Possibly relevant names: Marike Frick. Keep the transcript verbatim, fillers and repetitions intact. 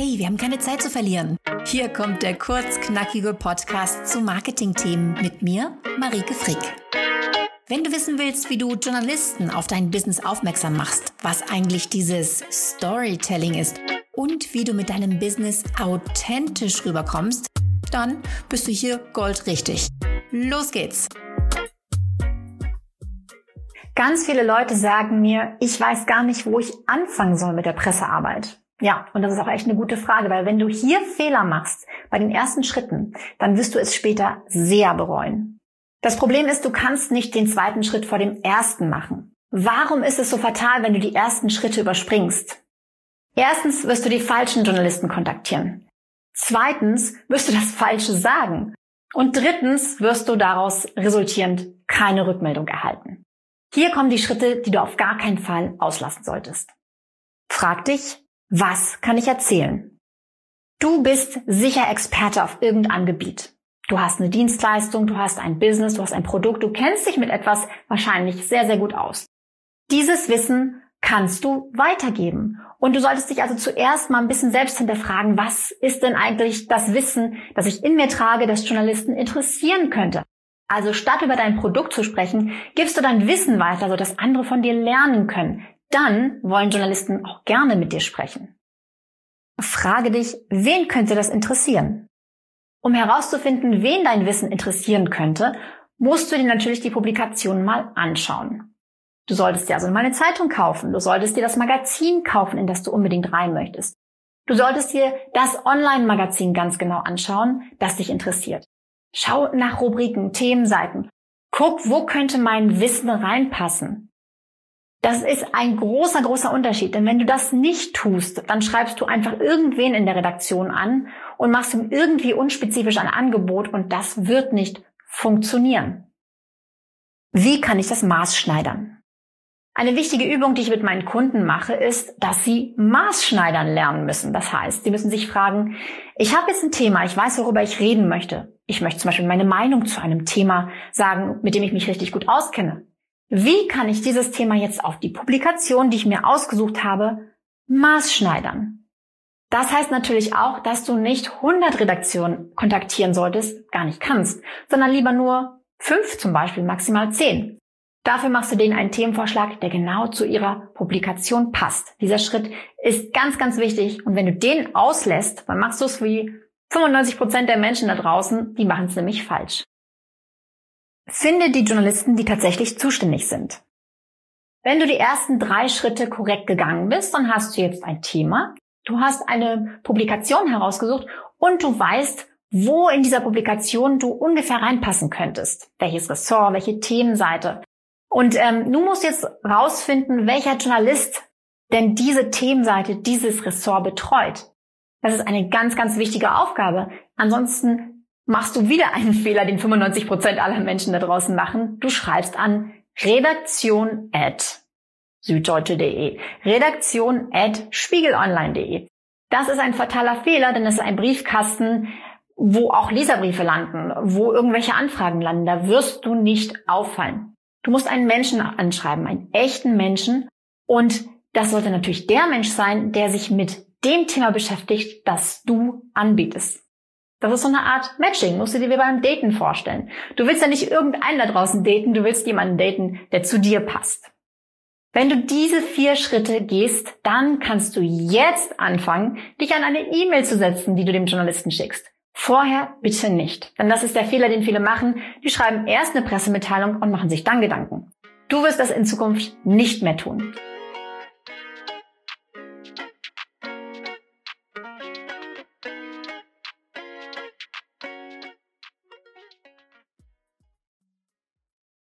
Hey, wir haben keine Zeit zu verlieren. Hier kommt der kurzknackige Podcast zu Marketingthemen mit mir, Marike Frick. Wenn du wissen willst, wie du Journalisten auf dein Business aufmerksam machst, was eigentlich dieses Storytelling ist und wie du mit deinem Business authentisch rüberkommst, dann bist du hier goldrichtig. Los geht's! Ganz viele Leute sagen mir, ich weiß gar nicht, wo ich anfangen soll mit der Pressearbeit. Ja, und das ist auch echt eine gute Frage, weil wenn du hier Fehler machst bei den ersten Schritten, dann wirst du es später sehr bereuen. Das Problem ist, du kannst nicht den zweiten Schritt vor dem ersten machen. Warum ist es so fatal, wenn du die ersten Schritte überspringst? Erstens wirst du die falschen Journalisten kontaktieren. Zweitens wirst du das Falsche sagen. Und drittens wirst du daraus resultierend keine Rückmeldung erhalten. Hier kommen die Schritte, die du auf gar keinen Fall auslassen solltest. Frag dich, was kann ich erzählen? Du bist sicher Experte auf irgendeinem Gebiet. Du hast eine Dienstleistung, du hast ein Business, du hast ein Produkt, du kennst dich mit etwas wahrscheinlich sehr, sehr gut aus. Dieses Wissen kannst du weitergeben. Und du solltest dich also zuerst mal ein bisschen selbst hinterfragen, was ist denn eigentlich das Wissen, das ich in mir trage, das Journalisten interessieren könnte? Also statt über dein Produkt zu sprechen, gibst du dein Wissen weiter, sodass andere von dir lernen können. Dann wollen Journalisten auch gerne mit dir sprechen. Frage dich, wen könnte das interessieren? Um herauszufinden, wen dein Wissen interessieren könnte, musst du dir natürlich die Publikation mal anschauen. Du solltest dir also mal eine Zeitung kaufen. Du solltest dir das Magazin kaufen, in das du unbedingt rein möchtest. Du solltest dir das Online-Magazin ganz genau anschauen, das dich interessiert. Schau nach Rubriken, Themenseiten. Guck, wo könnte mein Wissen reinpassen? Das ist ein großer, großer Unterschied. Denn wenn du das nicht tust, dann schreibst du einfach irgendwen in der Redaktion an und machst ihm irgendwie unspezifisch ein Angebot und das wird nicht funktionieren. Wie kann ich das maßschneidern? Eine wichtige Übung, die ich mit meinen Kunden mache, ist, dass sie maßschneidern lernen müssen. Das heißt, sie müssen sich fragen, ich habe jetzt ein Thema, ich weiß, worüber ich reden möchte. Ich möchte zum Beispiel meine Meinung zu einem Thema sagen, mit dem ich mich richtig gut auskenne. Wie kann ich dieses Thema jetzt auf die Publikation, die ich mir ausgesucht habe, maßschneidern? Das heißt natürlich auch, dass du nicht hundert Redaktionen kontaktieren solltest, gar nicht kannst, sondern lieber nur fünf zum Beispiel, maximal zehn. Dafür machst du denen einen Themenvorschlag, der genau zu ihrer Publikation passt. Dieser Schritt ist ganz, ganz wichtig und wenn du den auslässt, dann machst du es wie fünfundneunzig Prozent der Menschen da draußen, die machen es nämlich falsch. Finde die Journalisten, die tatsächlich zuständig sind. Wenn du die ersten drei Schritte korrekt gegangen bist, dann hast du jetzt ein Thema, du hast eine Publikation herausgesucht und du weißt, wo in dieser Publikation du ungefähr reinpassen könntest. Welches Ressort, welche Themenseite. Und ähm, du musst jetzt rausfinden, welcher Journalist denn diese Themenseite, dieses Ressort betreut. Das ist eine ganz, ganz wichtige Aufgabe. Ansonsten machst du wieder einen Fehler, den fünfundneunzig Prozent aller Menschen da draußen machen. Du schreibst an redaktion at süddeutsche punkt de, redaktion at spiegelonline punkt de. Das ist ein fataler Fehler, denn das ist ein Briefkasten, wo auch Leserbriefe landen, wo irgendwelche Anfragen landen. Da wirst du nicht auffallen. Du musst einen Menschen anschreiben, einen echten Menschen. Und das sollte natürlich der Mensch sein, der sich mit dem Thema beschäftigt, das du anbietest. Das ist so eine Art Matching, musst du dir wie beim Daten vorstellen. Du willst ja nicht irgendeinen da draußen daten, du willst jemanden daten, der zu dir passt. Wenn du diese vier Schritte gehst, dann kannst du jetzt anfangen, dich an eine E-Mail zu setzen, die du dem Journalisten schickst. Vorher bitte nicht, denn das ist der Fehler, den viele machen. Die schreiben erst eine Pressemitteilung und machen sich dann Gedanken. Du wirst das in Zukunft nicht mehr tun.